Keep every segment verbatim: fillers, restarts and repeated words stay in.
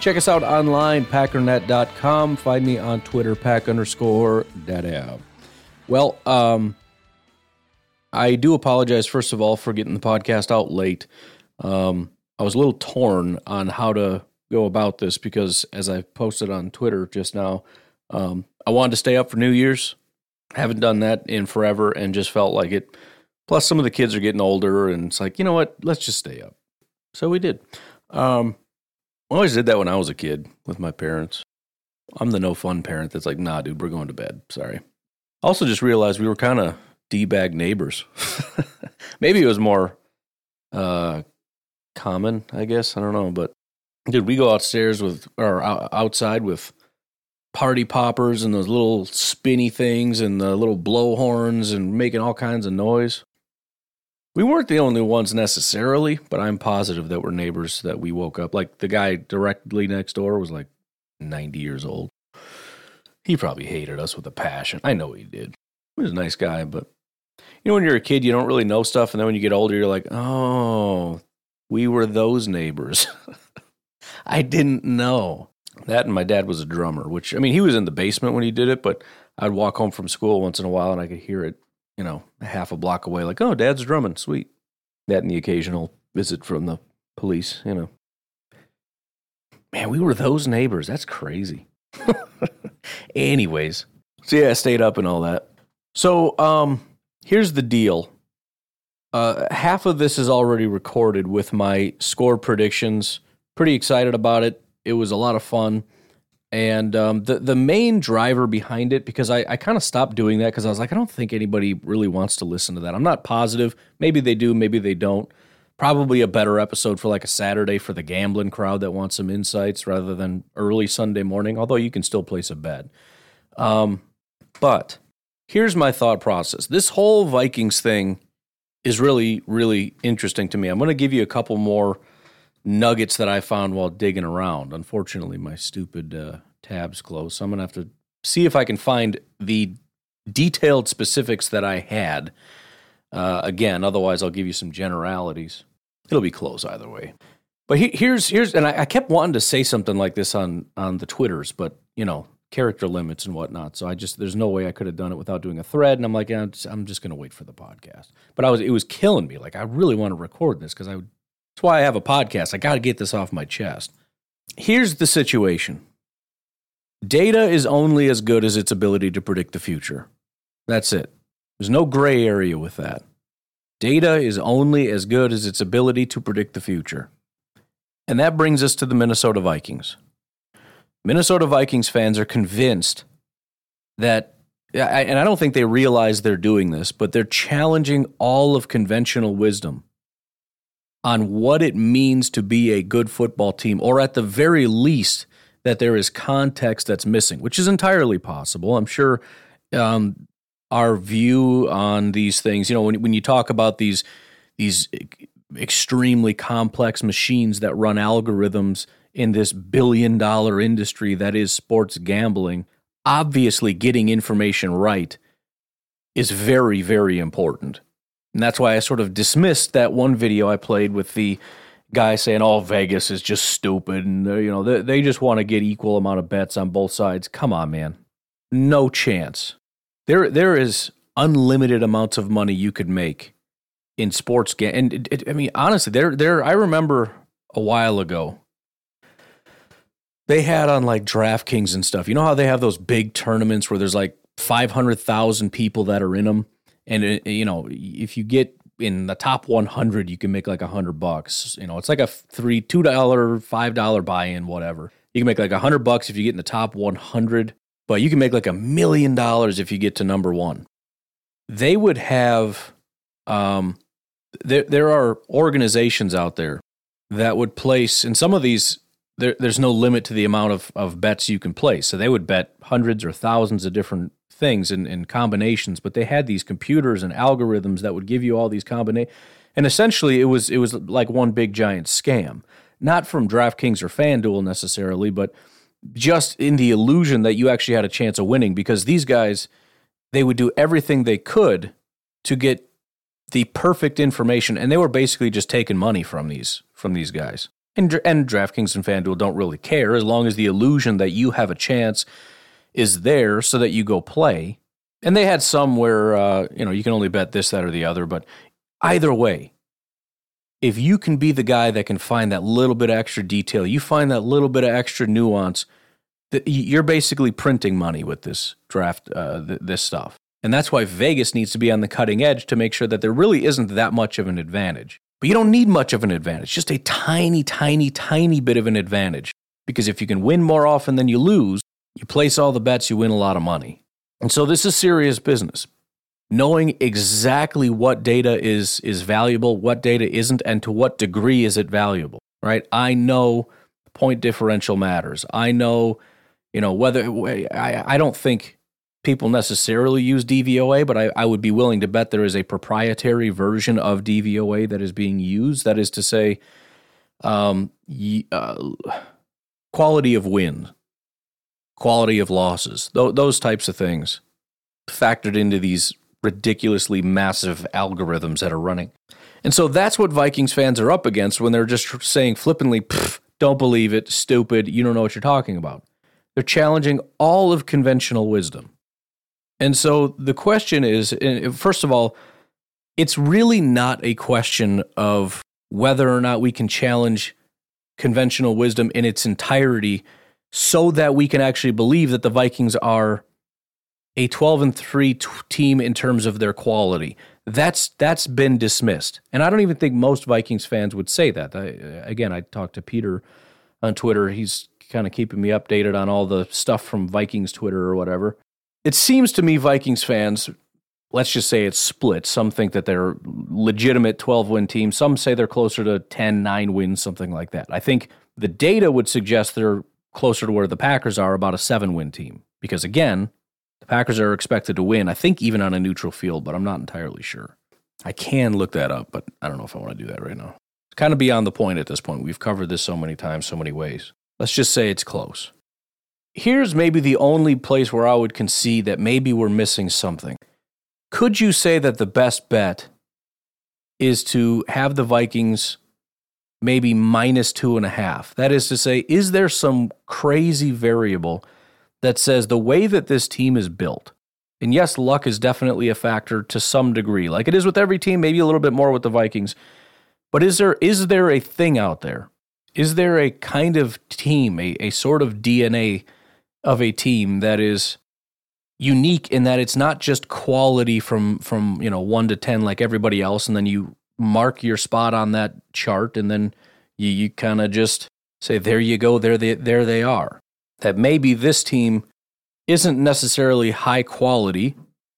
Check us out online, packernet dot com. Find me on Twitter, pack underscore data. Well, um, I do apologize, first of all, for getting the podcast out late. Um, I was a little torn on how to go about this because, as I posted on Twitter just now, um, I wanted to stay up for New Year's. Haven't done that in forever and just felt like it. Plus, some of the kids are getting older, and it's like, you know what? Let's just stay up. So we did. Um, I always did that when I was a kid with my parents. I'm the no-fun parent that's like, nah, dude, we're going to bed. Sorry. I also just realized we were kind of D-bag neighbors. Maybe it was more uh, common, I guess. I don't know. But, dude, we go upstairs with or outside with party poppers and those little spinny things and the little blow horns and making all kinds of noise. We weren't the only ones necessarily, but I'm positive that we're neighbors that we woke up. Like, the guy directly next door was like ninety years old. He probably hated us with a passion. I know he did. He was a nice guy, but you know, when you're a kid, you don't really know stuff. And then when you get older, you're like, oh, we were those neighbors. I didn't know. That and my dad was a drummer, which, I mean, he was in the basement when he did it, but I'd walk home from school once in a while and I could hear it, you know, half a block away, like, oh, dad's drumming, sweet. That and the occasional visit from the police, you know. Man, we were those neighbors. That's crazy. Anyways, so yeah, I stayed up and all that. So um, here's the deal. Uh, half of this is already recorded with my score predictions. Pretty excited about it. It was a lot of fun, and um, the the main driver behind it, because I, I kind of stopped doing that because I was like, I don't think anybody really wants to listen to that. I'm not positive. Maybe they do, maybe they don't. Probably a better episode for like a Saturday for the gambling crowd that wants some insights rather than early Sunday morning, although you can still place a bet. Um, but here's my thought process. This whole Vikings thing is really, really interesting to me. I'm going to give you a couple more nuggets that I found while digging around. Unfortunately, my stupid uh, tab's closed, so I'm going to have to see if I can find the detailed specifics that I had. Uh, again, otherwise I'll give you some generalities. It'll be close either way. But he, here's, here's, and I, I kept wanting to say something like this on, on the Twitters, but, you know, character limits and whatnot, so I just, there's no way I could have done it without doing a thread, and I'm like, yeah, I'm just, I'm just going to wait for the podcast. But I was, it was killing me. Like, I really want to record this because I would, that's why I have a podcast. I got to get this off my chest. Here's the situation. Data is only as good as its ability to predict the future. That's it. There's no gray area with that. Data is only as good as its ability to predict the future. And that brings us to the Minnesota Vikings. Minnesota Vikings fans are convinced that, and I don't think they realize they're doing this, but they're challenging all of conventional wisdom on what it means to be a good football team, or at the very least, that there is context that's missing, which is entirely possible. I'm sure um, our view on these things, you know, when when you talk about these these extremely complex machines that run algorithms in this billion-dollar industry that is sports gambling, obviously getting information right is very, very important. And that's why I sort of dismissed that one video I played with the guy saying, oh, Vegas is just stupid, and you know, they, they just want to get equal amount of bets on both sides. Come on, man. No chance. There, there is unlimited amounts of money you could make in sports games. And it, it, I mean, honestly, there, there. I remember a while ago, they had on like DraftKings and stuff. You know how they have those big tournaments where there's like five hundred thousand people that are in them? And, you know, if you get in the top one hundred, you can make like a hundred bucks. You know, it's like a three, two dollar, five dollar buy-in, whatever. You can make like a hundred bucks if you get in the top one hundred, but you can make like a million dollars if you get to number one. They would have, um, there, there are organizations out there that would place, and some of these there, there's no limit to the amount of, of bets you can place. So they would bet hundreds or thousands of different things and, and combinations, but they had these computers and algorithms that would give you all these combinations. And essentially, it was it was like one big giant scam, not from DraftKings or FanDuel necessarily, but just in the illusion that you actually had a chance of winning, because these guys, they would do everything they could to get the perfect information, and they were basically just taking money from these from these guys. And, and DraftKings and FanDuel don't really care as long as the illusion that you have a chance is there so that you go play. And they had some where, uh, you know, you can only bet this, that, or the other, but either way, if you can be the guy that can find that little bit of extra detail, you find that little bit of extra nuance, that you're basically printing money with this draft, uh, th- this stuff. And that's why Vegas needs to be on the cutting edge to make sure that there really isn't that much of an advantage. But you don't need much of an advantage, just a tiny, tiny, tiny bit of an advantage. Because if you can win more often than you lose, you place all the bets, you win a lot of money. And so this is serious business. Knowing exactly what data is is valuable, what data isn't, and to what degree is it valuable, right? I know point differential matters. I know, you know, whether I, I don't think people necessarily use D V O A, but I, I would be willing to bet there is a proprietary version of D V O A that is being used. That is to say, um, uh, quality of win, quality of losses, th- those types of things factored into these ridiculously massive algorithms that are running. And so that's what Vikings fans are up against when they're just saying flippantly, don't believe it, stupid, you don't know what you're talking about. They're challenging all of conventional wisdom. And so the question is, first of all, it's really not a question of whether or not we can challenge conventional wisdom in its entirety so that we can actually believe that the Vikings are a twelve and three t- team in terms of their quality. That's that's been dismissed. And I don't even think most Vikings fans would say that. I, again, I talked to Peter on Twitter. He's kind of keeping me updated on all the stuff from Vikings Twitter or whatever. It seems to me Vikings fans, let's just say it's split. Some think that they're legitimate twelve-win team. Some say they're closer to ten, nine wins, something like that. I think the data would suggest they're closer to where the Packers are, about a seven-win team. Because again, the Packers are expected to win, I think, even on a neutral field, but I'm not entirely sure. I can look that up, but I don't know if I want to do that right now. It's kind of beyond the point at this point. We've covered this so many times, so many ways. Let's just say it's close. Here's maybe the only place where I would concede that maybe we're missing something. Could you say that the best bet is to have the Vikings maybe minus two and a half? That is to say, is there some crazy variable that says the way that this team is built, and yes, luck is definitely a factor to some degree, like it is with every team, maybe a little bit more with the Vikings, but is there is there a thing out there? Is there a kind of team, a, a sort of D N A of a team that is unique in that it's not just quality from, from you know one to ten like everybody else, and then you mark your spot on that chart, and then you, you kind of just say, there you go, there they, there they are. That maybe this team isn't necessarily high quality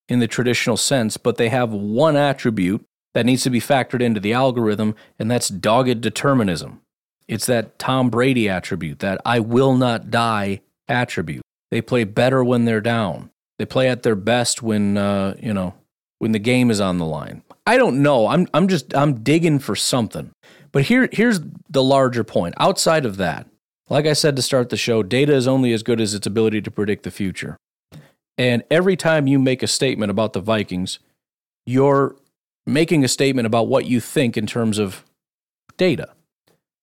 in the traditional sense, but they have one attribute that needs to be factored into the algorithm, and that's dogged determinism. It's that Tom Brady attribute, that I will not die attribute. They play better when they're down. They play at their best when uh, you know when the game is on the line. I don't know. I'm I'm just I'm digging for something. But here here's the larger point. Outside of that, like I said to start the show, data is only as good as its ability to predict the future. And every time you make a statement about the Vikings, you're making a statement about what you think in terms of data.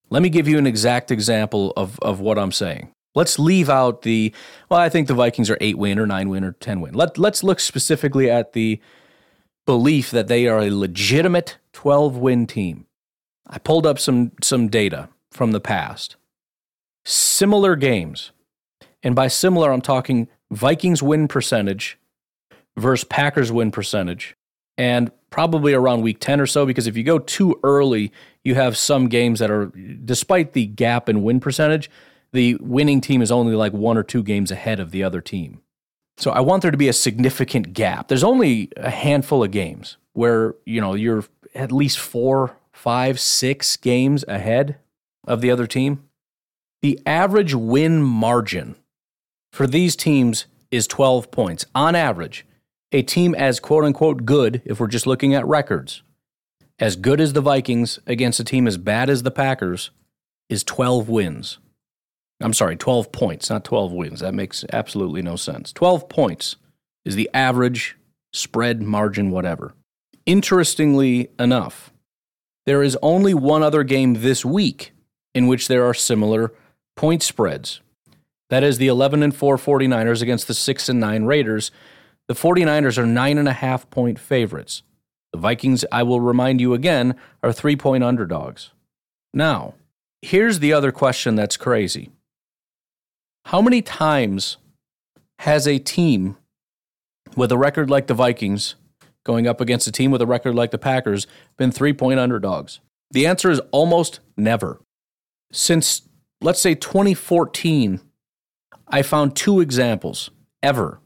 Let me give you an exact example of, of what I'm saying. Let's leave out the, well, I think the Vikings are eight-win or nine-win or ten-win. Let, let's look specifically at the belief that they are a legitimate twelve-win team. I pulled up some some data from the past. Similar games, and by similar, I'm talking Vikings win percentage versus Packers win percentage, and probably around week ten or so, because if you go too early, you have some games that are, despite the gap in win percentage, the winning team is only like one or two games ahead of the other team. So I want there to be a significant gap. There's only a handful of games where, you know, you're at least four, five, six games ahead of the other team. The average win margin for these teams is twelve points. On average, a team as quote-unquote good, if we're just looking at records, as good as the Vikings against a team as bad as the Packers is twelve wins. I'm sorry, twelve points, not twelve wins. That makes absolutely no sense. twelve points is the average spread margin, whatever. Interestingly enough, there is only one other game this week in which there are similar point spreads. That is the eleven and four 49ers against the six and nine Raiders. The 49ers are nine and a half point favorites. The Vikings, I will remind you again, are three-point underdogs. Now, here's the other question that's crazy. How many times has a team with a record like the Vikings going up against a team with a record like the Packers been three-point underdogs? The answer is almost never. Since, let's say, twenty fourteen, I found two examples ever.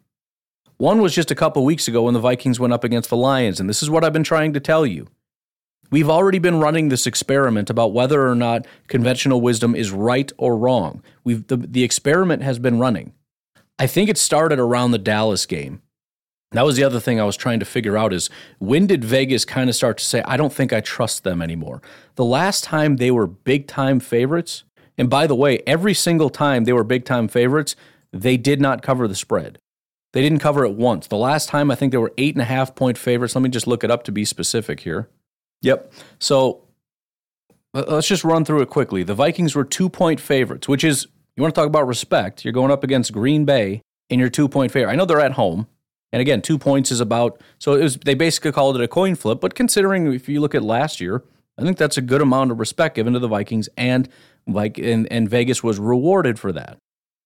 One was just a couple weeks ago when the Vikings went up against the Lions, and this is what I've been trying to tell you. We've already been running this experiment about whether or not conventional wisdom is right or wrong. We've the, the experiment has been running. I think it started around the Dallas game. That was the other thing I was trying to figure out is, when did Vegas kind of start to say, I don't think I trust them anymore? The last time they were big-time favorites, and by the way, every single time they were big-time favorites, they did not cover the spread. They didn't cover it once. The last time, I think they were eight and a half point favorites. Let me just look it up to be specific here. Yep. So let's just run through it quickly. The Vikings were two point favorites, which is, you want to talk about respect. You're going up against Green Bay and you're two point favorite. I know they're at home. And again, two points is about, so it was, they basically called it a coin flip. But considering if you look at last year, I think that's a good amount of respect given to the Vikings, and like, and, and Vegas was rewarded for that.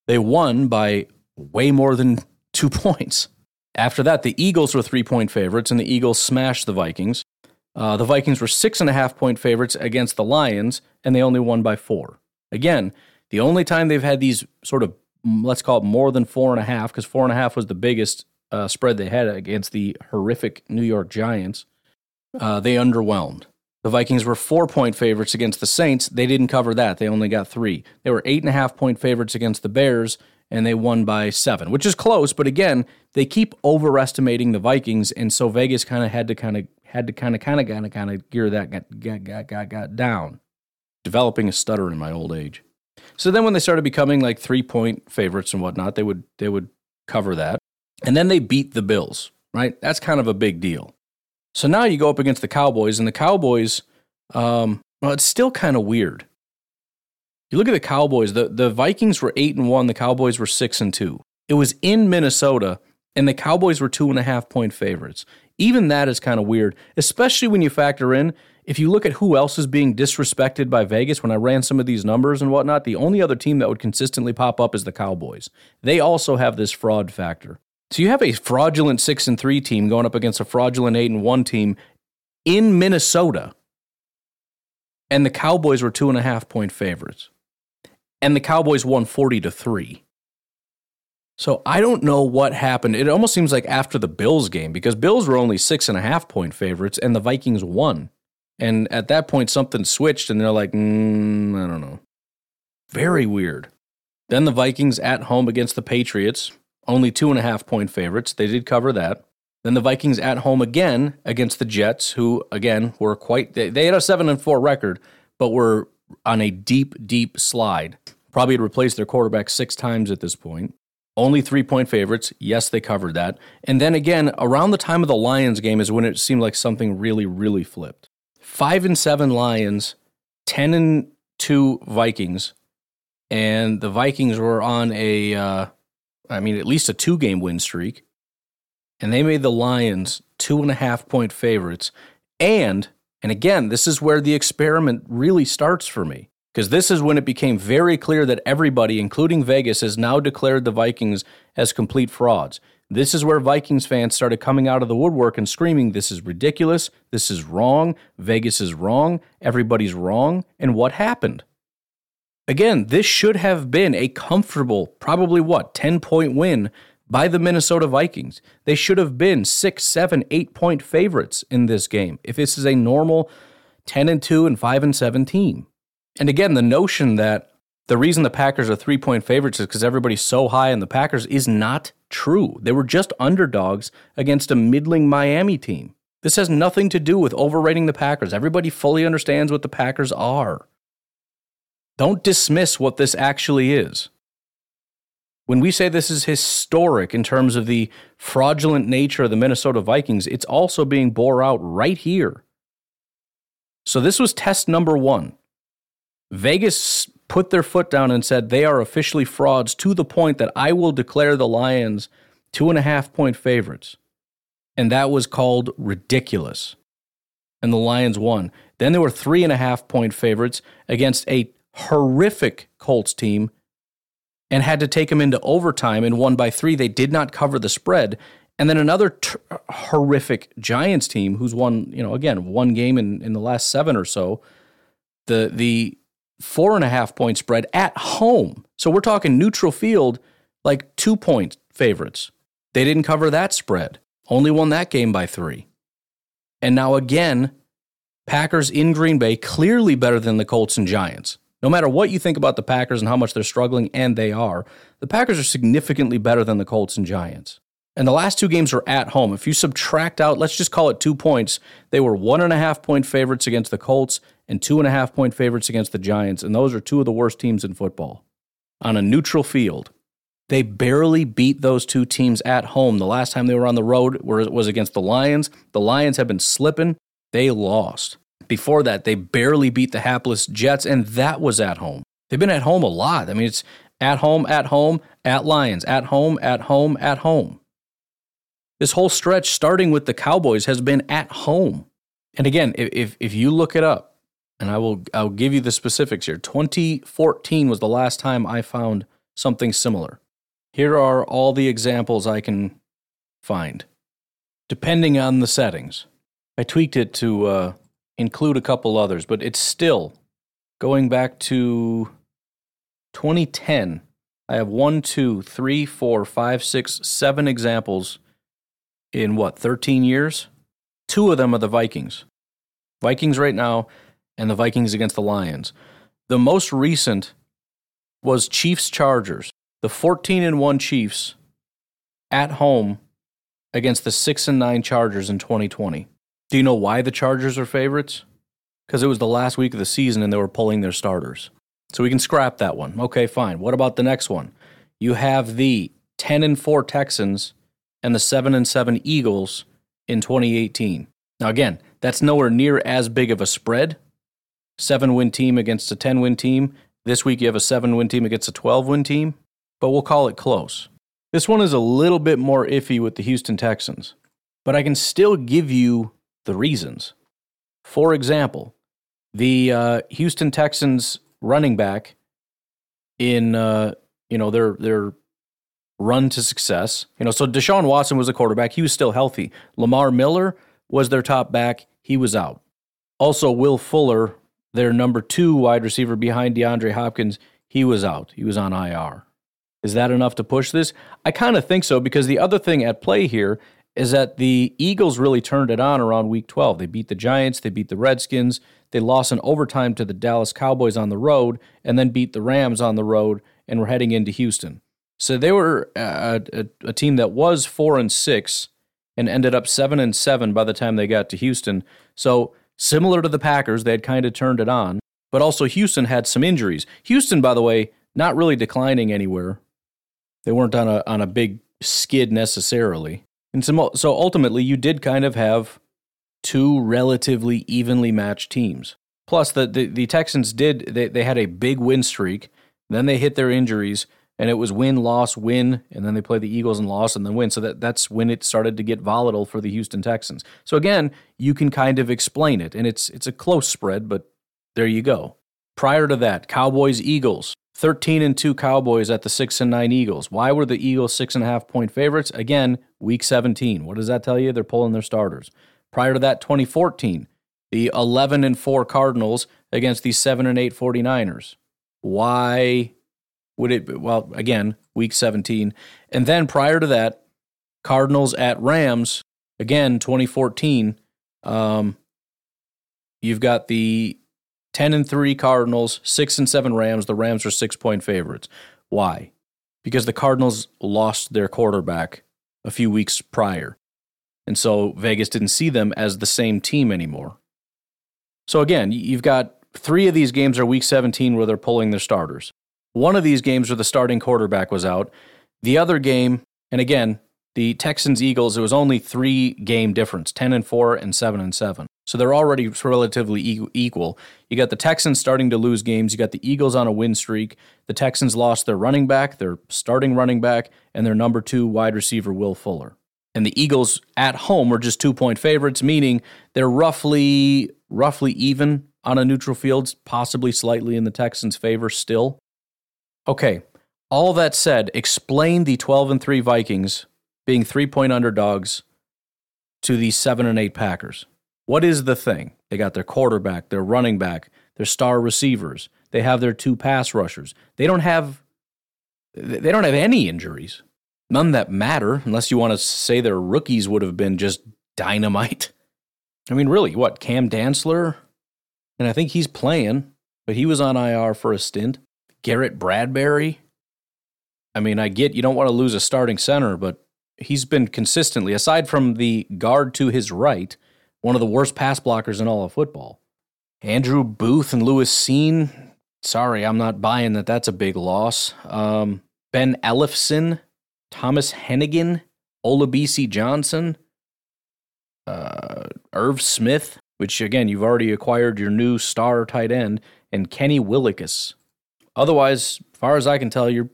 They won by way more than two points. After that, the Eagles were three-point favorites, and the Eagles smashed the Vikings. Uh, the Vikings were six and a half point favorites against the Lions, and they only won by four. Again, the only time they've had these sort of, let's call it more than four and a half, because four and a half was the biggest uh, spread they had against the horrific New York Giants, uh, they underwhelmed. The Vikings were four-point favorites against the Saints. They didn't cover that. They only got three. They were eight and a half point favorites against the Bears, and they won by seven, which is close, but again, they keep overestimating the Vikings, and so Vegas kind of had to kind of had to kind of kind of kind of kind of gear that got, got got got got down, developing a stutter in my old age. So then, when they started becoming like three point favorites and whatnot, they would they would cover that, and then they beat the Bills, right? That's kind of a big deal. So now you go up against the Cowboys, and the Cowboys, um, well, it's still kind of weird. You look at the Cowboys, the, the Vikings were eight and one, the Cowboys were six and two. It was in Minnesota, and the Cowboys were two and a half point favorites. Even that is kind of weird, especially when you factor in, if you look at who else is being disrespected by Vegas, when I ran some of these numbers and whatnot, the only other team that would consistently pop up is the Cowboys. They also have this fraud factor. So you have a fraudulent six and three team going up against a fraudulent eight and one team in Minnesota, and the Cowboys were two and a half point favorites. And the Cowboys won forty to three. So I don't know what happened. It almost seems like after the Bills game, because Bills were only six and a half point favorites and the Vikings won. And at that point, something switched and they're like, mm, I don't know. Very weird. Then the Vikings at home against the Patriots, only two and a half point favorites. They did cover that. Then the Vikings at home again against the Jets, who again were quite, they, they had a seven and four record, but were on a deep, deep slide. Probably had replaced their quarterback six times at this point. Only three-point favorites. Yes, they covered that. And then again, around the time of the Lions game is when it seemed like something really, really flipped. Five and seven Lions, ten and two Vikings, and the Vikings were on a, uh, I mean, at least a two-game win streak, and they made the Lions two and a half point favorites, and And again, this is where the experiment really starts for me, because this is when it became very clear that everybody, including Vegas, has now declared the Vikings as complete frauds. This is where Vikings fans started coming out of the woodwork and screaming, this is ridiculous, this is wrong, Vegas is wrong, everybody's wrong, and what happened? Again, this should have been a comfortable, probably what, ten-point win by the Minnesota Vikings. They should have been six, seven, eight-point favorites in this game if this is a normal ten and two and five and seven team. And again, the notion that the reason the Packers are three-point favorites is because everybody's so high on the Packers is not true. They were just underdogs against a middling Miami team. This has nothing to do with overrating the Packers. Everybody fully understands what the Packers are. Don't dismiss what this actually is. When we say this is historic in terms of the fraudulent nature of the Minnesota Vikings, it's also being bore out right here. So this was test number one. Vegas put their foot down and said they are officially frauds to the point that I will declare the Lions two and a half point favorites. And that was called ridiculous. And the Lions won. Then there were three and a half point favorites against a horrific Colts team and had to take them into overtime and won by three. They did not cover the spread. And then another t- horrific Giants team who's won, you know, again, one game in, in the last seven or so, the the four and a half point spread at home. So we're talking neutral field, like two point favorites. They didn't cover that spread. Only won that game by three. And now again, Packers in Green Bay, clearly better than the Colts and Giants. No matter what you think about the Packers and how much they're struggling, and they are, the Packers are significantly better than the Colts and Giants. And the last two games were at home. If you subtract out, let's just call it two points, they were one and a half point favorites against the Colts and two and a half point favorites against the Giants. And those are two of the worst teams in football on a neutral field. They barely beat those two teams at home. The last time they were on the road was against the Lions. The Lions have been slipping. They lost. Before that, they barely beat the hapless Jets, and that was at home. They've been at home a lot. I mean, it's at home, at home, at Lions, at home, at home, at home. This whole stretch, starting with the Cowboys, has been at home. And again, if if you look it up, and I will I'll give you the specifics here, twenty fourteen was the last time I found something similar. Here are all the examples I can find, depending on the settings. I tweaked it to uh, include a couple others, but it's still going back to twenty ten. I have one, two, three, four, five, six, seven examples in what, thirteen years? Two of them are the Vikings. Vikings right now and the Vikings against the Lions. The most recent was Chiefs-Chargers. The fourteen and one Chiefs at home against the six and nine Chargers in twenty twenty. Do you know why the Chargers are favorites? Because it was the last week of the season and they were pulling their starters. So we can scrap that one. Okay, fine. What about the next one? You have the ten and four Texans and the seven and seven Eagles in twenty eighteen. Now again, that's nowhere near as big of a spread. seven-win team against a ten-win team. This week you have a seven-win team against a twelve-win team. But we'll call it close. This one is a little bit more iffy with the Houston Texans, but I can still give you the reasons. For example, the uh, Houston Texans running back in uh, you know their their run to success. You know, so Deshaun Watson was a quarterback; he was still healthy. Lamar Miller was their top back; he was out. Also, Will Fuller, their number two wide receiver behind DeAndre Hopkins, he was out; he was on I R. Is that enough to push this? I kind of think so, because the other thing at play here is that the Eagles really turned it on around week twelve. They beat the Giants, they beat the Redskins, they lost in overtime to the Dallas Cowboys on the road, and then beat the Rams on the road, and were heading into Houston. So they were a, a, a team that was four and six and ended up seven and seven by the time they got to Houston. So similar to the Packers, they had kind of turned it on, but also Houston had some injuries. Houston, by the way, not really declining anywhere. They weren't on a on a big skid necessarily. And so, so ultimately, you did kind of have two relatively evenly matched teams. Plus, the, the, the Texans did, they, they had a big win streak. Then they hit their injuries, and it was win, loss, win, and then they played the Eagles and lost and then win. So that, that's when it started to get volatile for the Houston Texans. So again, you can kind of explain it, and it's it's a close spread, but there you go. Prior to that, Cowboys-Eagles. thirteen and two Cowboys at the six and nine Eagles. Why were the Eagles six and a half point favorites? Again, week seventeen. What does that tell you? They're pulling their starters. Prior to that, twenty fourteen, the eleven and four Cardinals against the seven and eight 49ers. Why would it be? Well, again, week seventeen. And then prior to that, Cardinals at Rams, again, twenty fourteen. Um, you've got the ten and three Cardinals, six and seven Rams. The Rams are six-point favorites. Why? Because the Cardinals lost their quarterback a few weeks prior. And so Vegas didn't see them as the same team anymore. So again, you've got three of these games are week seventeen where they're pulling their starters. One of these games where the starting quarterback was out. The other game, and again, the Texans-Eagles, it was only three-game difference, ten and four and seven and seven. So they're already relatively equal. You got the Texans starting to lose games. You got the Eagles on a win streak. The Texans lost their running back, their starting running back, and their number two wide receiver, Will Fuller. And the Eagles at home are just two-point favorites, meaning they're roughly roughly even on a neutral field, possibly slightly in the Texans' favor still. Okay, all that said, explain the twelve and three Vikings being three-point underdogs to the seven and eight Packers. What is the thing? They got their quarterback, their running back, their star receivers. They have their two pass rushers. They don't have they don't have any injuries. None that matter, unless you want to say their rookies would have been just dynamite. I mean, really, what, Cam Dantzler? And I think he's playing, but he was on I R for a stint. Garrett Bradbury? I mean, I get you don't want to lose a starting center, but he's been consistently, aside from the guard to his right, one of the worst pass blockers in all of football. Andrew Booth and Lewis Seen? Sorry, I'm not buying that that's a big loss. Um, Ben Ellefson? Thomas Hennigan, Olabisi Johnson, uh, Irv Smith, which, again, you've already acquired your new star tight end, and Kenny Willekes. Otherwise, as far as I can tell, you're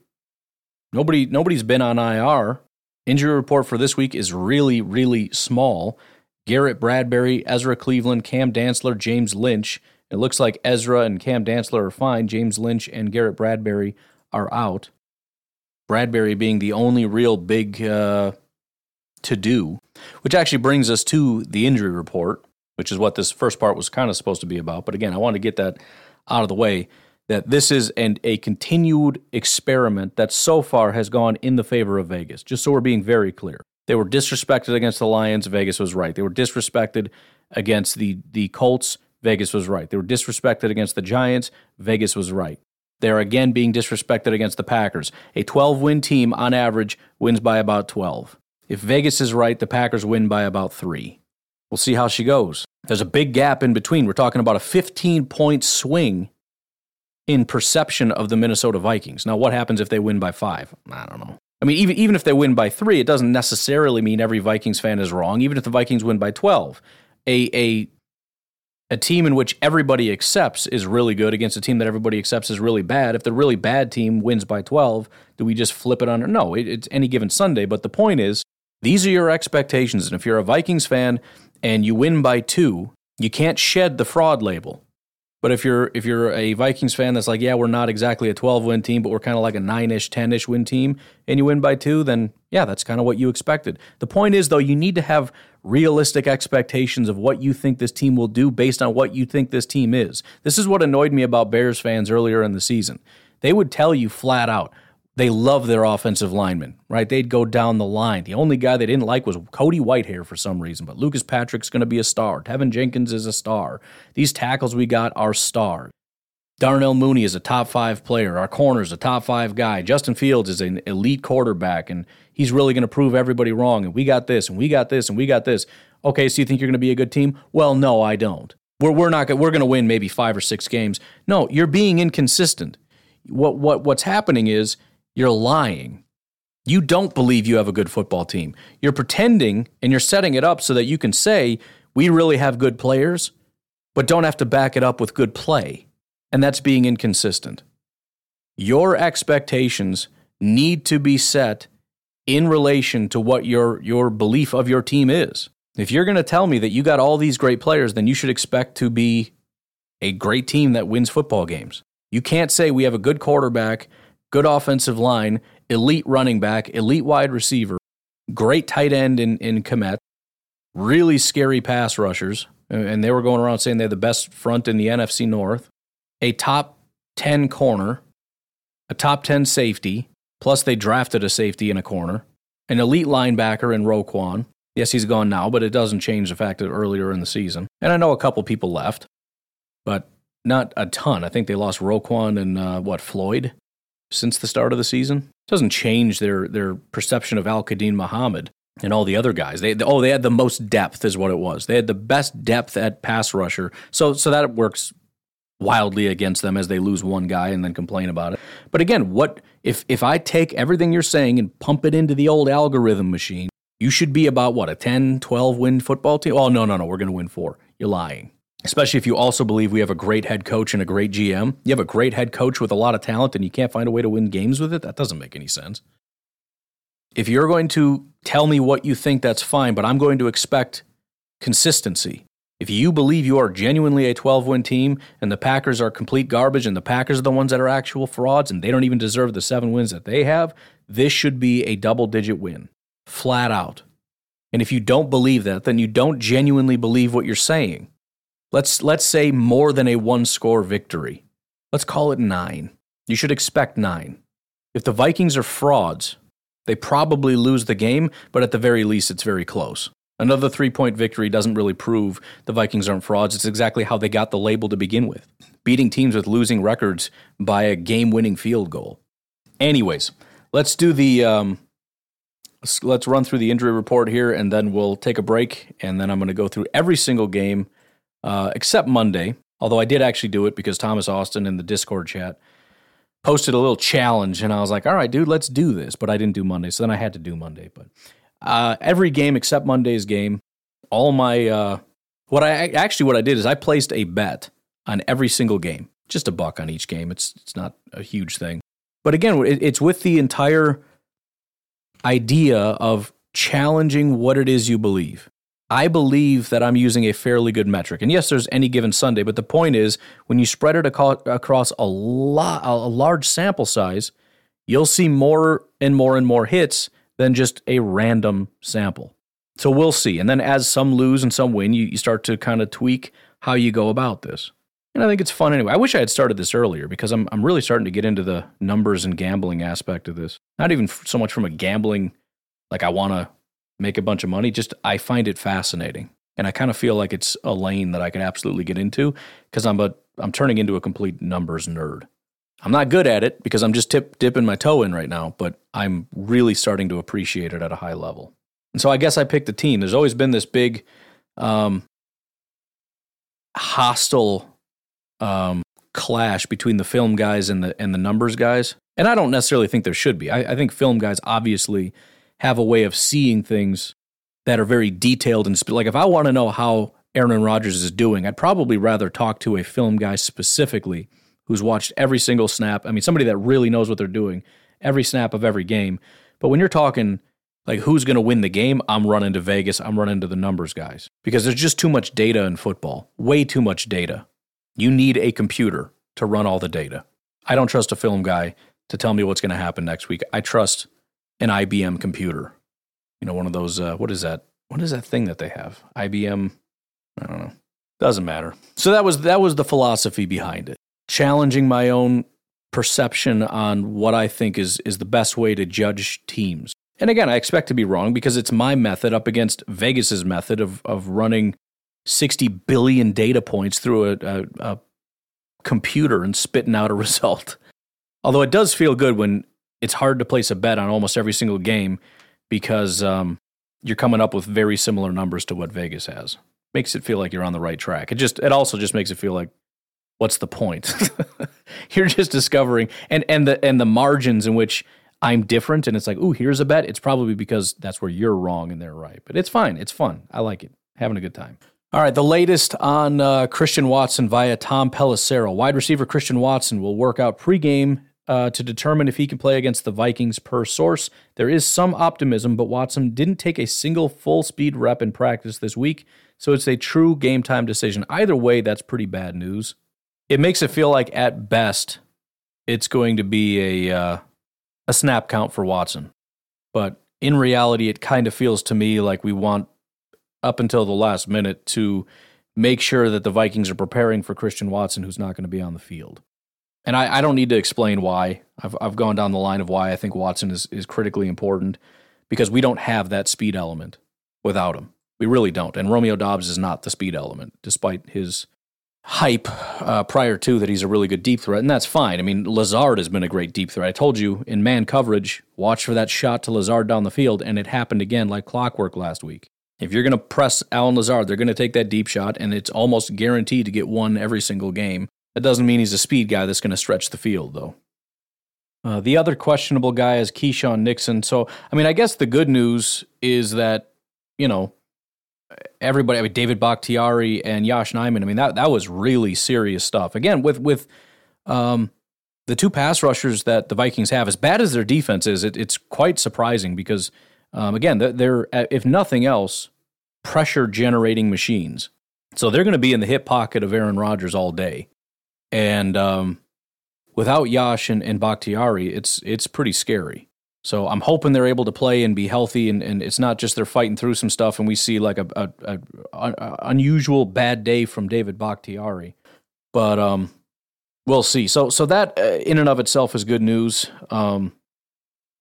nobody, nobody's been on I R. Injury report for this week is really, really small. Garrett Bradbury, Ezra Cleveland, Cam Dantzler, James Lynch. It looks like Ezra and Cam Dantzler are fine. James Lynch and Garrett Bradbury are out. Bradbury being the only real big uh, to-do, which actually brings us to the injury report, which is what this first part was kind of supposed to be about. But again, I want to get that out of the way, that this is an, a continued experiment that so far has gone in the favor of Vegas, just so we're being very clear. They were disrespected against the Lions. Vegas was right. They were disrespected against the, the Colts. Vegas was right. They were disrespected against the Giants. Vegas was right. They're again being disrespected against the Packers. A twelve-win team, on average, wins by about twelve. If Vegas is right, the Packers win by about three. We'll see how she goes. There's a big gap in between. We're talking about a fifteen-point swing in perception of the Minnesota Vikings. Now, what happens if they win by five? I don't know. I mean, even, even if they win by three, it doesn't necessarily mean every Vikings fan is wrong, even if the Vikings win by twelve. A... a A team in which everybody accepts is really good against a team that everybody accepts is really bad. If the really bad team wins by twelve, do we just flip it on? No, it, it's any given Sunday. But the point is, these are your expectations. And if you're a Vikings fan and you win by two, you can't shed the fraud label. But if you're if you're a Vikings fan that's like, yeah, we're not exactly a twelve-win team, but we're kind of like a nine-ish, ten-ish win team, and you win by two, then, yeah, that's kind of what you expected. The point is, though, you need to have realistic expectations of what you think this team will do based on what you think this team is. This is what annoyed me about Bears fans earlier in the season. They would tell you flat out they love their offensive linemen, right? They'd go down the line. The only guy they didn't like was Cody Whitehair for some reason, but Lucas Patrick's going to be a star. Tevin Jenkins is a star. These tackles we got are stars. Darnell Mooney is a top five player. Our corner's a top five guy. Justin Fields is an elite quarterback, and he's really going to prove everybody wrong. And we got this, and we got this, and we got this. Okay, so you think you're going to be a good team? Well, no, I don't. We're we're not. We're going to win maybe five or six games. No, you're being inconsistent. What what what's happening is you're lying. You don't believe you have a good football team. You're pretending, and you're setting it up so that you can say we really have good players, but don't have to back it up with good play. And that's being inconsistent. Your expectations need to be set in relation to what your, your belief of your team is. If you're going to tell me that you got all these great players, then you should expect to be a great team that wins football games. You can't say we have a good quarterback, good offensive line, elite running back, elite wide receiver, great tight end in, in Kmet, really scary pass rushers, and they were going around saying they had the best front in the N F C North, a top ten corner, a top ten safety, plus they drafted a safety in a corner, an elite linebacker in Roquan. Yes, he's gone now, but it doesn't change the fact that earlier in the season. And I know a couple people left, but not a ton. I think they lost Roquan and, uh, what, Floyd since the start of the season. It doesn't change their their perception of Al-Qadim Muhammad and all the other guys. They Oh, they had the most depth is what it was. They had the best depth at pass rusher. So so that works wildly against them as they lose one guy and then complain about it. But again, what if if I take everything you're saying and pump it into the old algorithm machine, you should be about, what, a ten, twelve win football team? Oh, no, no, no, we're going to win four. You're lying. Especially if you also believe we have a great head coach and a great G M. You have a great head coach with a lot of talent and you can't find a way to win games with it? That doesn't make any sense. If you're going to tell me what you think, that's fine, but I'm going to expect consistency. If you believe you are genuinely a twelve-win team and the Packers are complete garbage and the Packers are the ones that are actual frauds and they don't even deserve the seven wins that they have, this should be a double-digit win, flat out. And if you don't believe that, then you don't genuinely believe what you're saying. Let's let's say more than a one-score victory. Let's call it nine. You should expect nine. If the Vikings are frauds, they probably lose the game, but at the very least, it's very close. Another three-point victory doesn't really prove the Vikings aren't frauds. It's exactly how they got the label to begin with, beating teams with losing records by a game-winning field goal. Anyways, let's do the um, let's, let's run through the injury report here, and then we'll take a break, and then I'm going to go through every single game. Uh, except Monday, although I did actually do it because Thomas Austin in the Discord chat posted a little challenge, and I was like, all right, dude, let's do this, but I didn't do Monday, so then I had to do Monday. But uh, every game except Monday's game, all my uh, – what I actually what I did is I placed a bet on every single game, just a buck on each game. It's, it's not a huge thing. But again, it, it's with the entire idea of challenging what it is you believe. I believe that I'm using a fairly good metric. And yes, there's any given Sunday, but the point is when you spread it aco- across a, lo- a large sample size, you'll see more and more and more hits than just a random sample. So we'll see. And then as some lose and some win, you, you start to kind of tweak how you go about this. And I think it's fun anyway. I wish I had started this earlier because I'm I'm really starting to get into the numbers and gambling aspect of this. Not even so much from a gambling, like I want to make a bunch of money. Just I find it fascinating, and I kind of feel like it's a lane that I could absolutely get into because I'm a I'm turning into a complete numbers nerd. I'm not good at it because I'm just tip dipping my toe in right now, but I'm really starting to appreciate it at a high level. And so I guess I picked the team. There's always been this big, um, hostile um, clash between the film guys and the and the numbers guys, and I don't necessarily think there should be. I, I think film guys obviously have a way of seeing things that are very detailed and sp- like if I want to know how Aaron Rodgers is doing, I'd probably rather talk to a film guy specifically who's watched every single snap. I mean, somebody that really knows what they're doing, every snap of every game. But when you're talking like who's going to win the game, I'm running to Vegas, I'm running to the numbers guys because there's just too much data in football, way too much data. You need a computer to run all the data. I don't trust a film guy to tell me what's going to happen next week. I trust an I B M computer, you know, one of those, uh, what is that? What is that thing that they have? I B M, I don't know. Doesn't matter. So that was, that was the philosophy behind it. Challenging my own perception on what I think is, is the best way to judge teams. And again, I expect to be wrong because it's my method up against Vegas's method of, of running sixty billion data points through a, a, a computer and spitting out a result. Although it does feel good when it's hard to place a bet on almost every single game because um, you're coming up with very similar numbers to what Vegas has. Makes it feel like you're on the right track. It just it also just makes it feel like, what's the point? You're just discovering and and the and the margins in which I'm different, and it's like, ooh, here's a bet. It's probably because that's where you're wrong and they're right. But it's fine. It's fun. I like it. Having a good time. All right, the latest on uh, Christian Watson via Tom Pelissero. Wide receiver Christian Watson will work out pregame Uh, to determine if he can play against the Vikings per source. There is some optimism, but Watson didn't take a single full-speed rep in practice this week, so it's a true game-time decision. Either way, that's pretty bad news. It makes it feel like, at best, it's going to be a uh, a snap count for Watson. But in reality, it kind of feels to me like we want, up until the last minute, to make sure that the Vikings are preparing for Christian Watson, who's not going to be on the field. And I, I don't need to explain why. I've I've gone down the line of why I think Watson is, is critically important because we don't have that speed element without him. We really don't. And Romeo Doubs is not the speed element, despite his hype uh, prior to that he's a really good deep threat, and that's fine. I mean, Lazard has been a great deep threat. I told you, in man coverage, watch for that shot to Lazard down the field, and it happened again like clockwork last week. If you're going to press Allen Lazard, they're going to take that deep shot, and it's almost guaranteed to get one every single game. That doesn't mean he's a speed guy that's going to stretch the field, though. Uh, the other questionable guy is Keyshawn Nixon. So, I mean, I guess the good news is that, you know, everybody, I mean, David Bakhtiari and Josh Nyman, I mean, that, that was really serious stuff. Again, with with um, the two pass rushers that the Vikings have, as bad as their defense is, it, it's quite surprising because, um, again, they're, if nothing else, pressure-generating machines. So they're going to be in the hip pocket of Aaron Rodgers all day. And um, without Yash and, and Bakhtiari, it's it's pretty scary. So I'm hoping they're able to play and be healthy, and, and it's not just they're fighting through some stuff and we see like a, a, a, a unusual bad day from David Bakhtiari. But um, we'll see. So so that uh, in and of itself is good news. Um,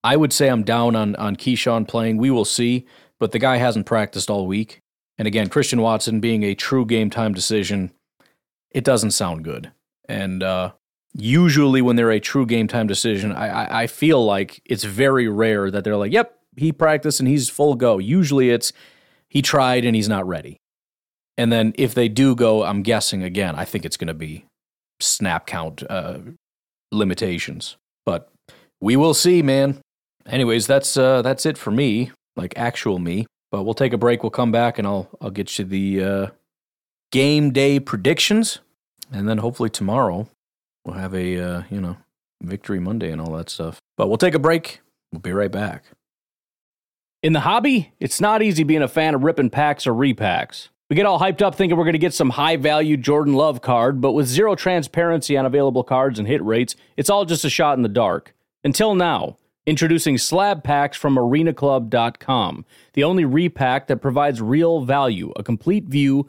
I would say I'm down on, on Keyshawn playing. We will see, but the guy hasn't practiced all week. And again, Christian Watson being a true game time decision, it doesn't sound good. And uh, usually when they're a true game time decision, I, I, I feel like it's very rare that they're like, yep, he practiced and he's full go. Usually it's he tried and he's not ready. And then if they do go, I'm guessing again, I think it's going to be snap count uh, limitations. But we will see, man. Anyways, that's uh, that's it for me, like actual me. But we'll take a break. We'll come back and I'll I'll get you the uh, game day predictions. And then hopefully tomorrow we'll have a, uh, you know, Victory Monday and all that stuff. But we'll take a break. We'll be right back. In the hobby, it's not easy being a fan of ripping packs or repacks. We get all hyped up thinking we're going to get some high-value Jordan Love card, but with zero transparency on available cards and hit rates, it's all just a shot in the dark. Until now. Introducing Slab Packs from arena club dot com, the only repack that provides real value, a complete view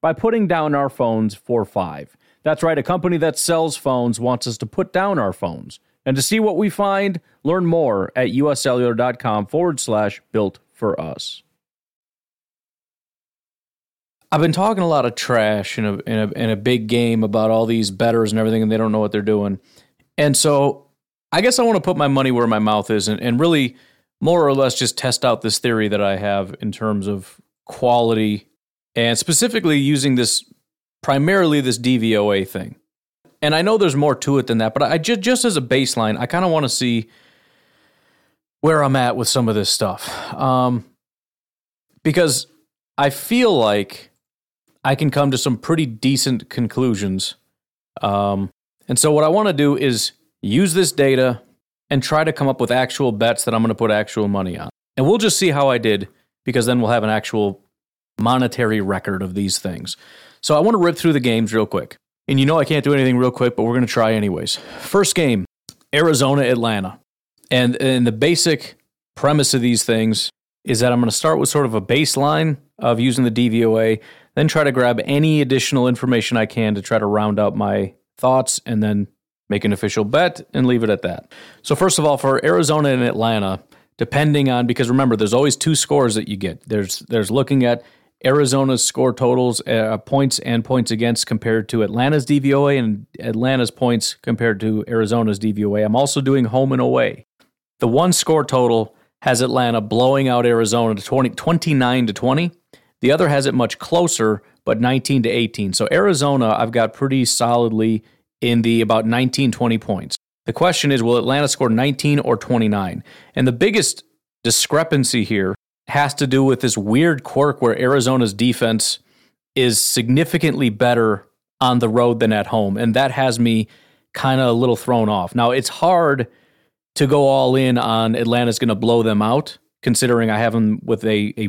by putting down our phones for five. That's right, a company that sells phones wants us to put down our phones. And to see what we find, learn more at uscellular.com forward slash built for us. I've been talking a lot of trash in a, in a, in a big game about all these bettors and everything, and they don't know what they're doing. And so I guess I want to put my money where my mouth is and, and really more or less just test out this theory that I have in terms of quality and specifically using this primarily this D V O A thing. And I know there's more to it than that, but I just, just as a baseline, I kind of want to see where I'm at with some of this stuff. Um, because I feel like I can come to some pretty decent conclusions. Um, and so what I want to do is use this data and try to come up with actual bets that I'm going to put actual money on. And we'll just see how I did, because then we'll have an actual monetary record of these things. So I want to rip through the games real quick. And you know I can't do anything real quick, but we're going to try anyways. First game, Arizona, Atlanta. And, and the basic premise of these things is that I'm going to start with sort of a baseline of using the D V O A, then try to grab any additional information I can to try to round out my thoughts and then make an official bet, and leave it at that. So first of all, for Arizona and Atlanta, depending on, because remember, there's always two scores that you get. There's there's looking at Arizona's score totals, uh, points and points against compared to Atlanta's D V O A, and Atlanta's points compared to Arizona's D V O A. I'm also doing home and away. The one score total has Atlanta blowing out Arizona to twenty, twenty-nine to twenty. The other has it much closer, but nineteen to eighteen. So Arizona, I've got pretty solidly in the about nineteen, twenty points. The question is, will Atlanta score nineteen or twenty-nine? And the biggest discrepancy here has to do with this weird quirk where Arizona's defense is significantly better on the road than at home. And that has me kind of a little thrown off. Now, it's hard to go all in on Atlanta's going to blow them out, considering I have them with a, a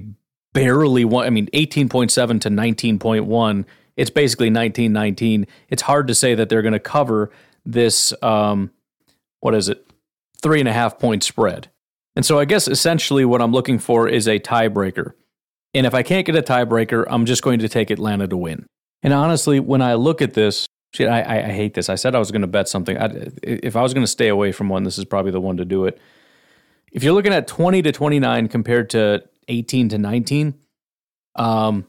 barely one, I mean, eighteen point seven to nineteen point one. It's basically nineteen nineteen. It's hard to say that they're going to cover this, um, what is it, three and a half point spread. And so I guess essentially what I'm looking for is a tiebreaker. And if I can't get a tiebreaker, I'm just going to take Atlanta to win. And honestly, when I look at this, shit, I, I, I hate this. I said I was going to bet something. I, if I was going to stay away from one, this is probably the one to do it. If you're looking at twenty to twenty-nine compared to eighteen to nineteen, um,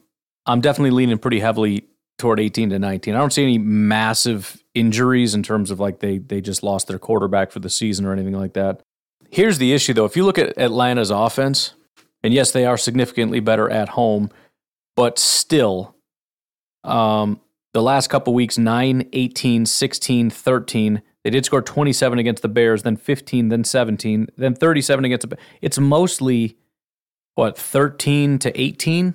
I'm definitely leaning pretty heavily toward eighteen to nineteen. I don't see any massive injuries in terms of like they they just lost their quarterback for the season or anything like that. Here's the issue, though. If you look at Atlanta's offense, and yes, they are significantly better at home, but still, um, the last couple weeks, nine, eighteen, sixteen, thirteen, they did score twenty-seven against the Bears, then fifteen, then seventeen, then thirty-seven against the Bears. It's mostly, what, thirteen to eighteen?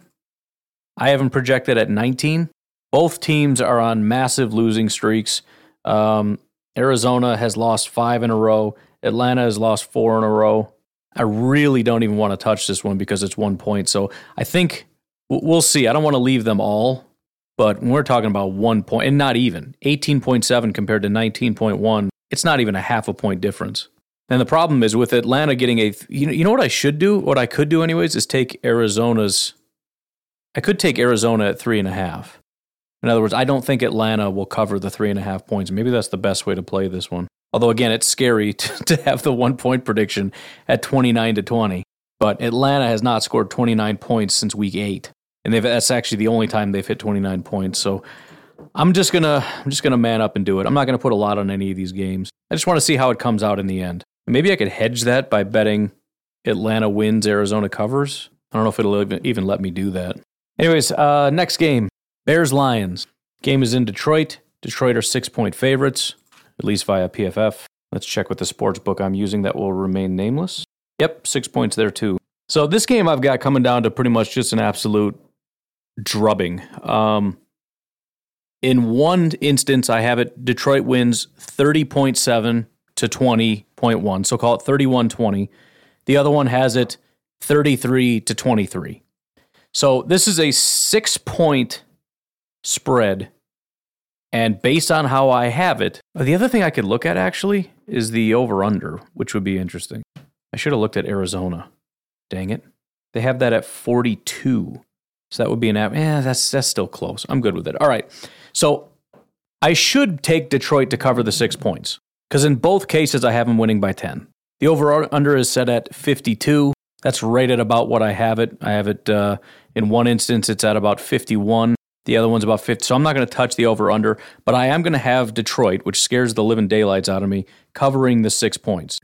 I have them projected at nineteen. Both teams are on massive losing streaks. Um, Arizona has lost five in a row. Atlanta has lost four in a row. I really don't even want to touch this one because it's one point. So I think we'll see. I don't want to leave them all, but we're talking about one point, and not even. eighteen point seven compared to nineteen point one. It's not even a half a point difference. And the problem is with Atlanta getting a, you know, you know what I should do? What I could do anyways is take Arizona's, I could take Arizona at three and a half. In other words, I don't think Atlanta will cover the three and a half points. Maybe that's the best way to play this one. Although, again, it's scary to, to have the one-point prediction at twenty-nine to twenty. But Atlanta has not scored twenty-nine points since week eight, and they've, that's actually the only time they've hit twenty-nine points. So I'm just gonna I'm just gonna man up and do it. I'm not gonna put a lot on any of these games. I just want to see how it comes out in the end. Maybe I could hedge that by betting Atlanta wins, Arizona covers. I don't know if it'll even let me do that. Anyways, uh, next game, Bears-Lions. Game is in Detroit. Detroit are six-point favorites, at least via P F F. Let's check with the sports book I'm using that will remain nameless. Yep, six points there too. So this game I've got coming down to pretty much just an absolute drubbing. Um, in one instance, I have it, Detroit wins thirty point seven to twenty point one, so call it thirty-one twenty. The other one has it thirty-three to twenty-three. So this is a six-point spread. And based on how I have it, the other thing I could look at actually is the over-under, which would be interesting. I should have looked at Arizona. Dang it. They have that at forty-two. So that would be an average. Eh, that's, that's still close. I'm good with it. All right. So I should take Detroit to cover the six points because in both cases, I have them winning by ten. The over-under is set at fifty-two. That's right at about what I have it. I have it uh, in one instance, it's at about fifty-one. The other one's about fifty, so I'm not going to touch the over-under, but I am going to have Detroit, which scares the living daylights out of me, covering the six points.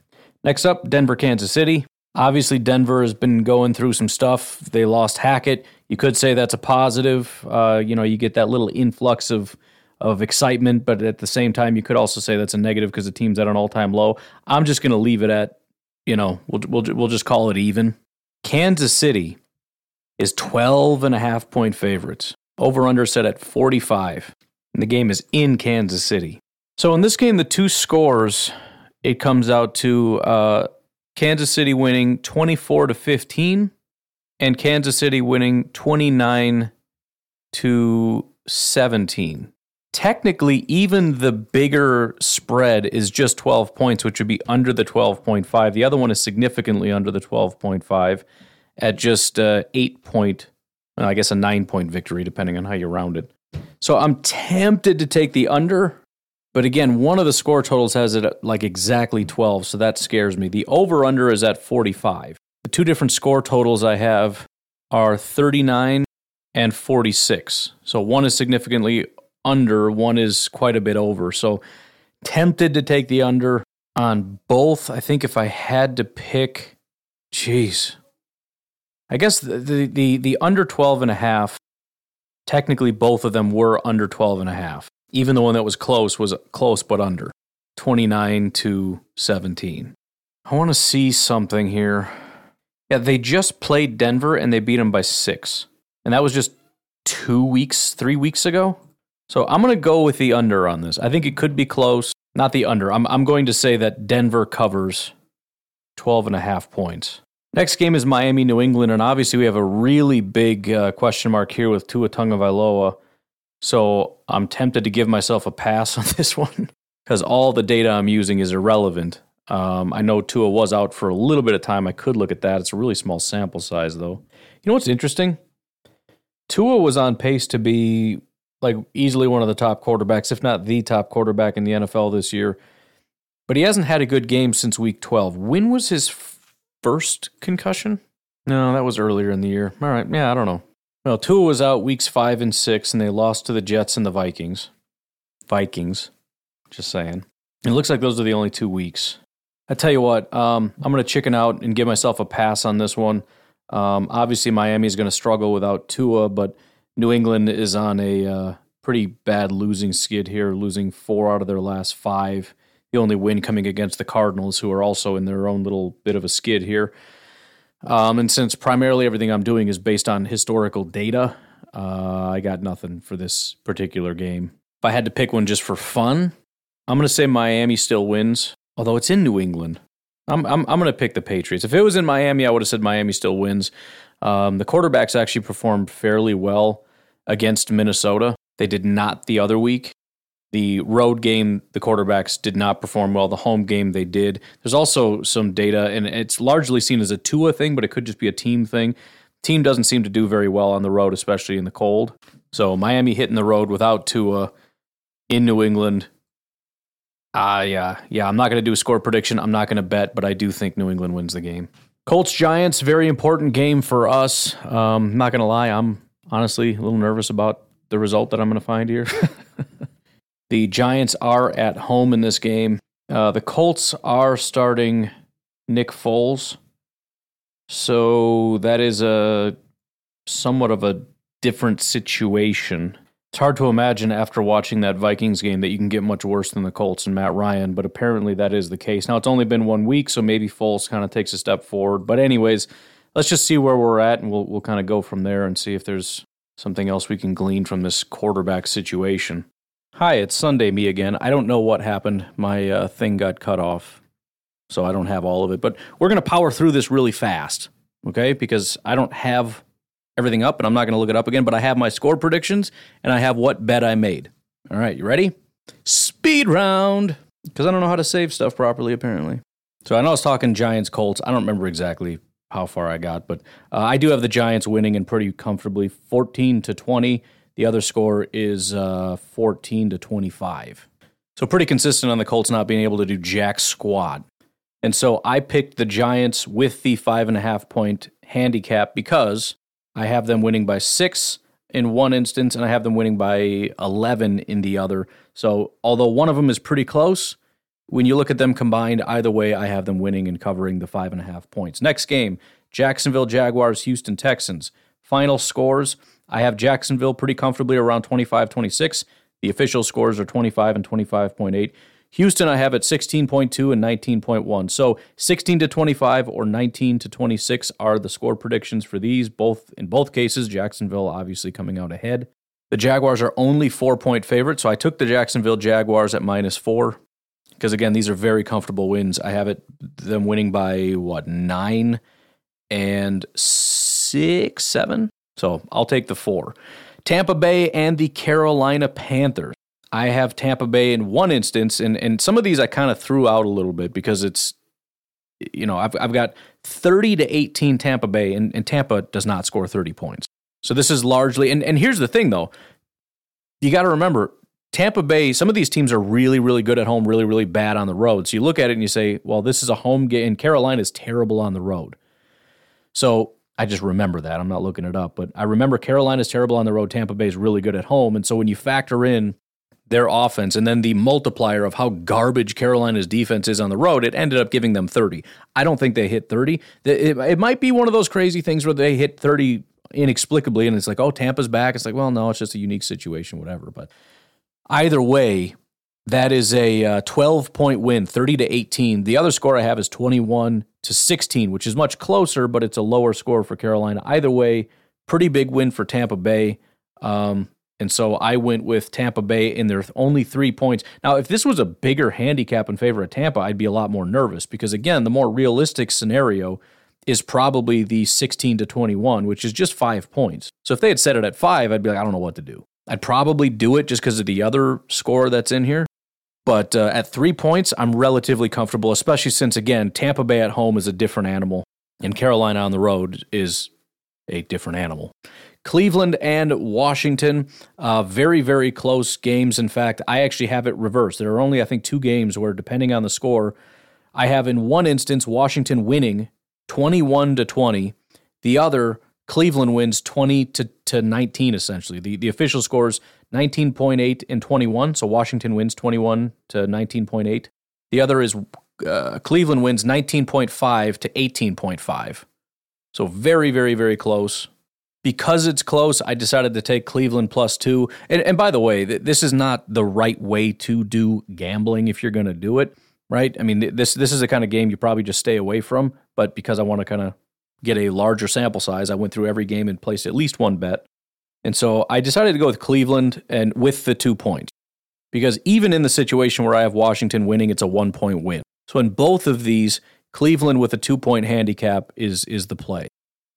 Next up, Denver, Kansas City. Obviously, Denver has been going through some stuff. They lost Hackett. You could say that's a positive. Uh, you know, you get that little influx of, of excitement, but at the same time, you could also say that's a negative because the team's at an all-time low. I'm just going to leave it at, you know, we'll, we'll, we'll just call it even. Kansas City is twelve and a half point favorites. Over-under set at forty-five, and the game is in Kansas City. So in this game, the two scores, it comes out to uh, Kansas City winning twenty-four to fifteen, and Kansas City winning twenty-nine to seventeen. Technically, even the bigger spread is just twelve points, which would be under the twelve point five. The other one is significantly under the twelve point five at just uh, eight point five. Well, I guess a nine-point victory, depending on how you round it. So I'm tempted to take the under, but again, one of the score totals has it at like exactly twelve, so that scares me. The over-under is at forty-five. The two different score totals I have are thirty-nine and forty-six. So one is significantly under, one is quite a bit over. So tempted to take the under on both. I think if I had to pick, geez. I guess the, the, the, the under twelve and a half, technically both of them were under twelve and a half. Even the one that was close was close but under. twenty-nine to seventeen. I want to see something here. Yeah, they just played Denver and they beat them by six. And that was just two weeks, three weeks ago. So I'm going to go with the under on this. I think it could be close. Not the under. I'm I'm going to say that Denver covers twelve and a half points. Next game is Miami, New England. And obviously we have a really big uh, question mark here with Tua Tagovailoa. So I'm tempted to give myself a pass on this one because all the data I'm using is irrelevant. Um, I know Tua was out for a little bit of time. I could look at that. It's a really small sample size, though. You know what's interesting? Tua was on pace to be like easily one of the top quarterbacks, if not the top quarterback in the N F L this year. But he hasn't had a good game since week twelve. When was his f- first concussion? No, that was earlier in the year. All right, yeah, I don't know. Well, Tua was out weeks five and six, and they lost to the Jets and the Vikings. Vikings, just saying. It looks like those are the only two weeks. I tell you what, um, I'm going to chicken out and give myself a pass on this one. Um, obviously, Miami is going to struggle without Tua, but New England is on a uh, pretty bad losing skid here, losing four out of their last five. The only win coming against the Cardinals, who are also in their own little bit of a skid here. Um, and since primarily everything I'm doing is based on historical data, uh, I got nothing for this particular game. If I had to pick one just for fun, I'm going to say Miami still wins. Although it's in New England, I'm I'm I'm going to pick the Patriots. If it was in Miami, I would have said Miami still wins. Um, the quarterbacks actually performed fairly well against Minnesota. They did not the other week. The road game, the quarterbacks did not perform well. The home game, they did. There's also some data, and it's largely seen as a Tua thing, but it could just be a team thing. Team doesn't seem to do very well on the road, especially in the cold. So Miami hitting the road without Tua in New England. Ah, uh, yeah, yeah. I'm not going to do a score prediction. I'm not going to bet, but I do think New England wins the game. Colts-Giants, very important game for us. Um, not going to lie, I'm honestly a little nervous about the result that I'm going to find here. The Giants are at home in this game. Uh, the Colts are starting Nick Foles, so that is a somewhat of a different situation. It's hard to imagine after watching that Vikings game that you can get much worse than the Colts and Matt Ryan, but apparently that is the case. Now, it's only been one week, so maybe Foles kind of takes a step forward. But anyways, let's just see where we're at, and we'll we'll kind of go from there and see if there's something else we can glean from this quarterback situation. Hi, it's Sunday me again. I don't know what happened. My uh, thing got cut off, so I don't have all of it. But we're going to power through this really fast, okay, because I don't have everything up, and I'm not going to look it up again, but I have my score predictions, and I have what bet I made. All right, you ready? Speed round, because I don't know how to save stuff properly, apparently. So I know I was talking Giants-Colts. I don't remember exactly how far I got, but uh, I do have the Giants winning and pretty comfortably, fourteen to twenty. The other score is uh, fourteen to twenty-five. So pretty consistent on the Colts not being able to do jack squat. And so I picked the Giants with the five and a half point handicap because I have them winning by six in one instance, and I have them winning by eleven in the other. So although one of them is pretty close, when you look at them combined, either way, I have them winning and covering the five and a half points. Next game, Jacksonville Jaguars, Houston Texans. Final scores, I have Jacksonville pretty comfortably around twenty-five twenty-six. The official scores are twenty-five and twenty-five point eight. Houston, I have at sixteen point two and nineteen point one. So sixteen to twenty-five or nineteen to twenty-six are the score predictions for these. Both in both cases, Jacksonville obviously coming out ahead. The Jaguars are only four-point favorites, so I took the Jacksonville Jaguars at minus four because, again, these are very comfortable wins. I have it them winning by, what, nine and six, seven? So I'll take the four. Tampa Bay and the Carolina Panthers. I have Tampa Bay in one instance, and, and some of these I kind of threw out a little bit because it's, you know, I've I've got thirty to eighteen Tampa Bay, and, and Tampa does not score thirty points. So this is largely, and, and here's the thing, though. You got to remember, Tampa Bay, some of these teams are really, really good at home, really, really bad on the road. So you look at it and you say, well, this is a home game, and Carolina's terrible on the road. So I just remember that. I'm not looking it up, but I remember Carolina's terrible on the road, Tampa Bay's really good at home. And so when you factor in their offense, and then the multiplier of how garbage Carolina's defense is on the road, it ended up giving them thirty. I don't think they hit thirty. It might be one of those crazy things where they hit thirty inexplicably, and it's like, oh, Tampa's back. It's like, well, no, it's just a unique situation, whatever. But either way, That is a uh, twelve-point win, thirty to eighteen. The other score I have is twenty-one to sixteen, which is much closer, but it's a lower score for Carolina. Either way, pretty big win for Tampa Bay. Um, and so I went with Tampa Bay in their only three points. Now, if this was a bigger handicap in favor of Tampa, I'd be a lot more nervous because, again, the more realistic scenario is probably the sixteen to twenty-one, which is just five points. So if they had set it at five, I'd be like, I don't know what to do. I'd probably do it just because of the other score that's in here. But uh, at three points, I'm relatively comfortable, especially since, again, Tampa Bay at home is a different animal, and Carolina on the road is a different animal. Cleveland and Washington, uh, very, very close games. In fact, I actually have it reversed. There are only, I think, two games where, depending on the score, I have in one instance Washington winning twenty-one to twenty. The other, Cleveland wins twenty to nineteen, essentially. The the official scores nineteen point eight and twenty-one, so Washington wins twenty-one to nineteen point eight. The other is uh, Cleveland wins nineteen point five to eighteen point five. So very, very, very close. Because it's close, I decided to take Cleveland plus two. And, and by the way, th- this is not the right way to do gambling if you're going to do it, right? I mean, th- this this is the kind of game you probably just stay away from, but because I want to kind of get a larger sample size, I went through every game and placed at least one bet. And so I decided to go with Cleveland and with the two points. Because even in the situation where I have Washington winning, it's a one-point win. So in both of these, Cleveland with a two-point handicap is is the play.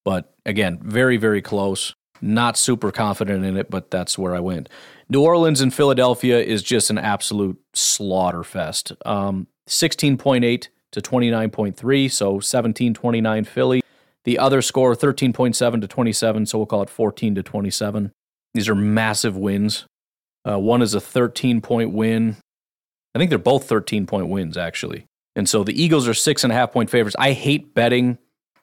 But again, very, very close. Not super confident in it, but that's where I went. New Orleans and Philadelphia is just an absolute slaughter fest. Um, sixteen point eight to twenty-nine point three, so seventeen twenty-nine Philly. The other score, thirteen point seven to twenty-seven, so we'll call it fourteen to twenty-seven. These are massive wins. Uh, one is a thirteen-point win. I think they're both thirteen-point wins, actually. And so the Eagles are six and a half point favorites. I hate betting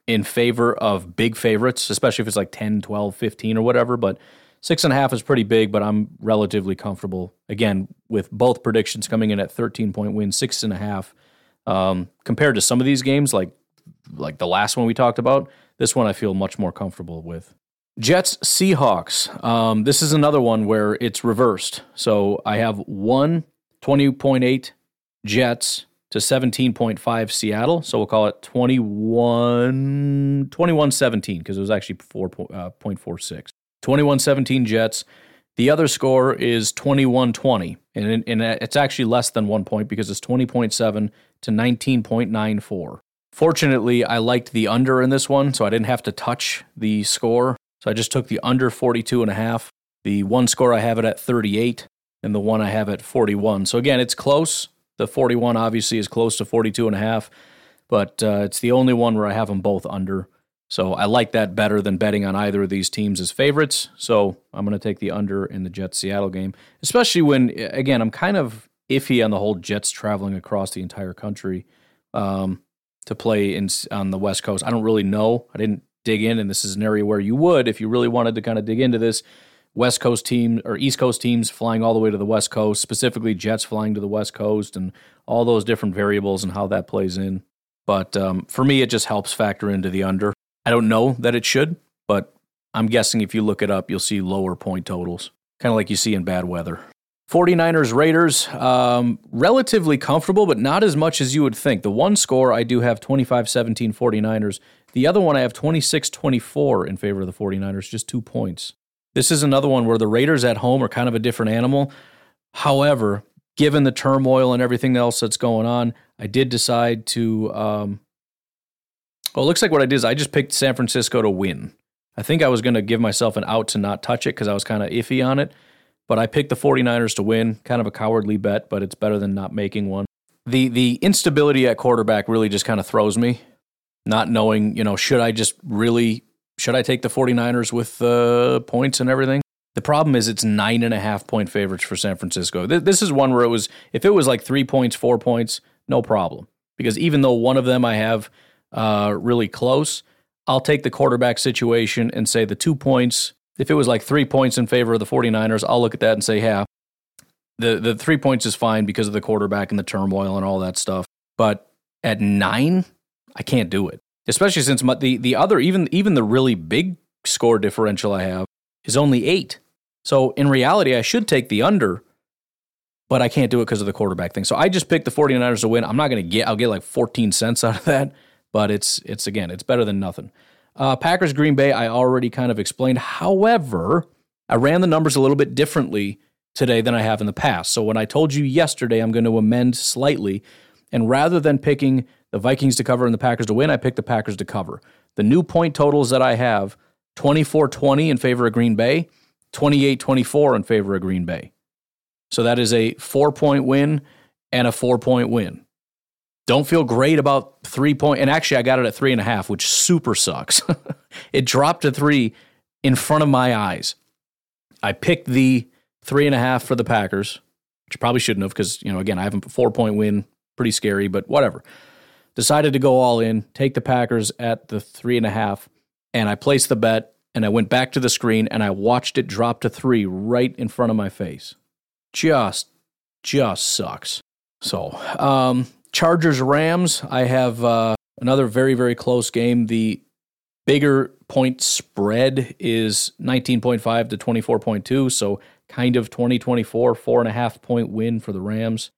in favor of big favorites, especially if it's like ten, twelve, fifteen or whatever, but six and a half is pretty big, but I'm relatively comfortable, again, with both predictions coming in at thirteen-point wins, six and a half. Um, compared to some of these games, like like the last one we talked about, this one I feel much more comfortable with. Jets, Seahawks. Um, this is another one where it's reversed. So I have one twenty point eight Jets to seventeen point five Seattle. So we'll call it twenty-one, twenty-one seventeen because it was actually four point four six. twenty-one seventeen Jets. The other score is twenty-one twenty. And, and it's actually less than one point because it's twenty point seven to nineteen point nine four. Fortunately, I liked the under in this one, so I didn't have to touch the score. So I just took the under forty-two and a half. The one score I have it at thirty-eight, and the one I have at forty-one. So again, it's close. The forty-one obviously is close to forty-two and a half, but uh, it's the only one where I have them both under. So I like that better than betting on either of these teams as favorites. So I'm going to take the under in the Jets-Seattle game, especially when, again, I'm kind of iffy on the whole Jets traveling across the entire country. Um, to play in on the West Coast. I don't really know. I didn't dig in, and this is an area where you would, if you really wanted to kind of dig into this, West Coast team or East Coast teams flying all the way to the West Coast, specifically Jets flying to the West Coast and all those different variables and how that plays in. But um, for me, it just helps factor into the under. I don't know that it should, but I'm guessing if you look it up, you'll see lower point totals, kind of like you see in bad weather. forty-niners, Raiders, um, relatively comfortable, but not as much as you would think. The one score, I do have twenty-five seventeen forty-niners. The other one, I have twenty-six twenty-four in favor of the forty-niners, just two points. This is another one where the Raiders at home are kind of a different animal. However, given the turmoil and everything else that's going on, I did decide to... Um, well, it looks like what I did is I just picked San Francisco to win. I think I was going to give myself an out to not touch it because I was kind of iffy on it. But I picked the forty-niners to win, kind of a cowardly bet, but it's better than not making one. The the instability at quarterback really just kind of throws me, not knowing, you know, should I just really, should I take the forty-niners with uh, points and everything? The problem is it's nine and a half point favorites for San Francisco. Th- this is one where it was, if it was like three points, four points, no problem. Because even though one of them I have uh, really close, I'll take the quarterback situation and say the two points. If it was like three points in favor of the forty-niners, I'll look at that and say, yeah, the, the three points is fine because of the quarterback and the turmoil and all that stuff. But at nine, I can't do it, especially since my, the, the other, even even the really big score differential I have is only eight. So in reality, I should take the under, but I can't do it because of the quarterback thing. So I just picked the 49ers to win. I'm not going to get, I'll get like fourteen cents out of that, but it's, it's again, it's better than nothing. Uh, Packers, Green Bay, I already kind of explained. However, I ran the numbers a little bit differently today than I have in the past. So when I told you yesterday, I'm going to amend slightly. And rather than picking the Vikings to cover and the Packers to win, I picked the Packers to cover. The new point totals that I have, twenty-four twenty in favor of Green Bay, twenty-eight twenty-four in favor of Green Bay. So that is a four-point win and a four-point win. Don't feel great about three-point, and actually I got it at three and a half, which super sucks. It dropped to three in front of my eyes. I picked the three and a half for the Packers, which I probably shouldn't have because, you know, again, I have a four-point win, pretty scary, but whatever. Decided to go all in, take the Packers at the three and a half, and I placed the bet, and I went back to the screen, and I watched it drop to three right in front of my face. Just, just sucks. So, um, Chargers, Rams, I have uh, another very, very close game. The bigger point spread is nineteen point five to twenty-four point two, so kind of twenty twenty-four, four and a half point win for the Rams.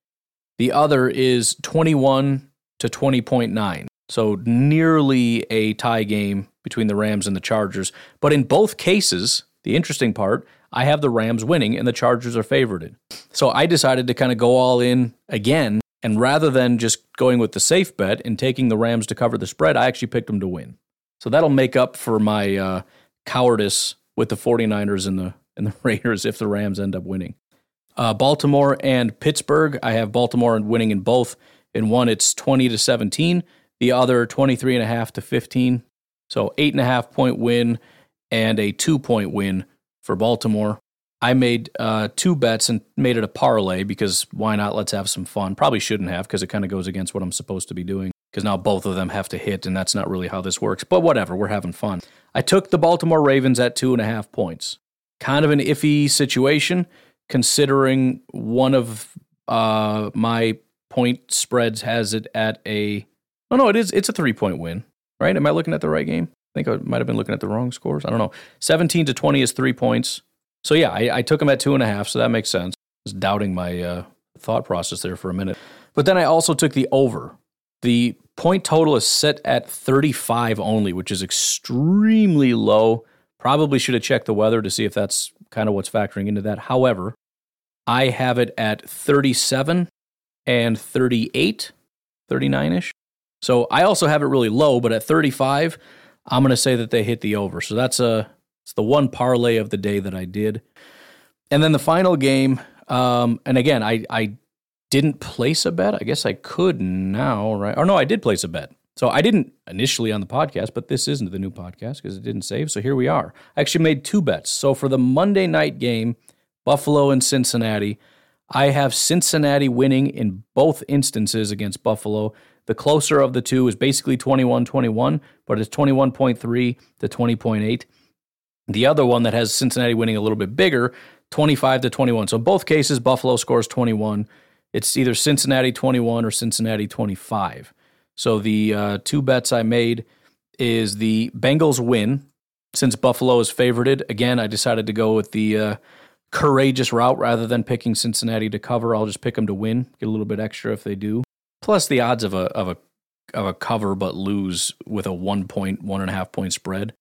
The other is twenty-one to twenty point nine, so nearly a tie game between the Rams and the Chargers. But in both cases, the interesting part, I have the Rams winning and the Chargers are favorited. So I decided to kind of go all in again, and rather than just going with the safe bet and taking the Rams to cover the spread, I actually picked them to win. So that'll make up for my uh, cowardice with the 49ers and the, and the Raiders if the Rams end up winning. Uh, Baltimore and Pittsburgh, I have Baltimore winning in both. In one, it's twenty to seventeen. The other, twenty-three and a half to fifteen. So eight and a half point win and a two point win for Baltimore. I made uh, two bets and made it a parlay because why not? Let's have some fun. Probably shouldn't have because it kind of goes against what I'm supposed to be doing because now both of them have to hit, and that's not really how this works. But whatever, we're having fun. I took the Baltimore Ravens at two and a half points. Kind of an iffy situation, considering one of uh, my point spreads has it at a... Oh, no, it is, it's a three-point win, right? Am I looking at the right game? I think I might have been looking at the wrong scores. I don't know. seventeen to twenty is three points. So, yeah, I, I took them at two and a half, so that makes sense. I was doubting my uh, thought process there for a minute. But then I also took the over. The point total is set at thirty-five only, which is extremely low. Probably should have checked the weather to see if that's kind of what's factoring into that. However, I have it at thirty-seven and thirty-eight, thirty-nine-ish. So I also have it really low, but at thirty-five, I'm going to say that they hit the over. So that's a, it's the one parlay of the day that I did. And then the final game, um, and again, I, I didn't place a bet. I guess I could now, right? Or no, I did place a bet. So I didn't initially on the podcast, but this isn't the new podcast because it didn't save. So here we are. I actually made two bets. So for the Monday night game, Buffalo and Cincinnati, I have Cincinnati winning in both instances against Buffalo. The closer of the two is basically twenty-one twenty-one, but it's twenty-one point three to twenty point eight. The other one that has Cincinnati winning a little bit bigger, twenty-five to twenty-one. So in both cases, Buffalo scores twenty-one. It's either Cincinnati twenty-one or Cincinnati twenty-five. So the uh, two bets I made is the Bengals win, since Buffalo is favorited. Again, I decided to go with the uh, courageous route rather than picking Cincinnati to cover. I'll just pick them to win, get a little bit extra if they do. Plus the odds of a of a of a cover but lose with a one point, one and a half point spread.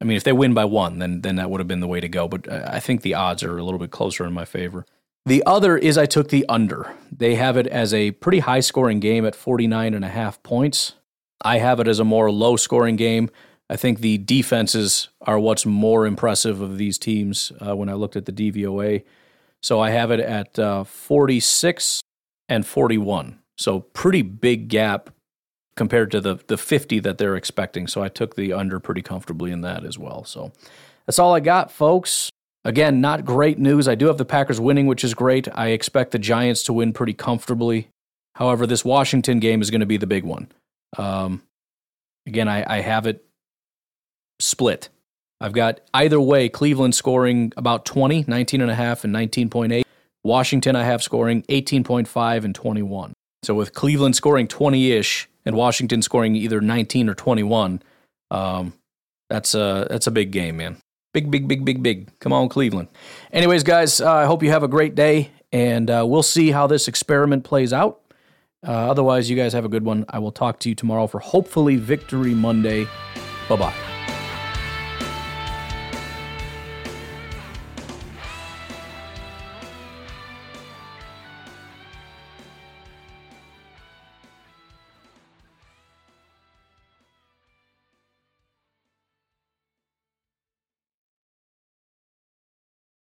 I mean, if they win by one, then then that would have been the way to go. But I think the odds are a little bit closer in my favor. The other is I took the under. They have it as a pretty high scoring game at forty-nine and a half points. I have it as a more low scoring game. I think the defenses are what's more impressive of these teams uh, when I looked at the D V O A. So I have it at uh, forty-six and forty-one. So pretty big gap compared to the the fifty that they're expecting. So I took the under pretty comfortably in that as well. So that's all I got, folks. Again, not great news. I do have the Packers winning, which is great. I expect the Giants to win pretty comfortably. However, this Washington game is going to be the big one. Um, again, I, I have it split. I've got either way, Cleveland scoring about twenty, nineteen and a half and nineteen point eight. Washington I have scoring eighteen point five and twenty-one. So with Cleveland scoring twenty-ish and Washington scoring either nineteen or twenty-one, um, that's a, that's a big game, man. Big, big, big, big, big. Come on, Cleveland. Anyways, guys, uh, I hope you have a great day, And uh, we'll see how this experiment plays out. Uh, otherwise, you guys have a good one. I will talk to you tomorrow for hopefully Victory Monday. Bye-bye.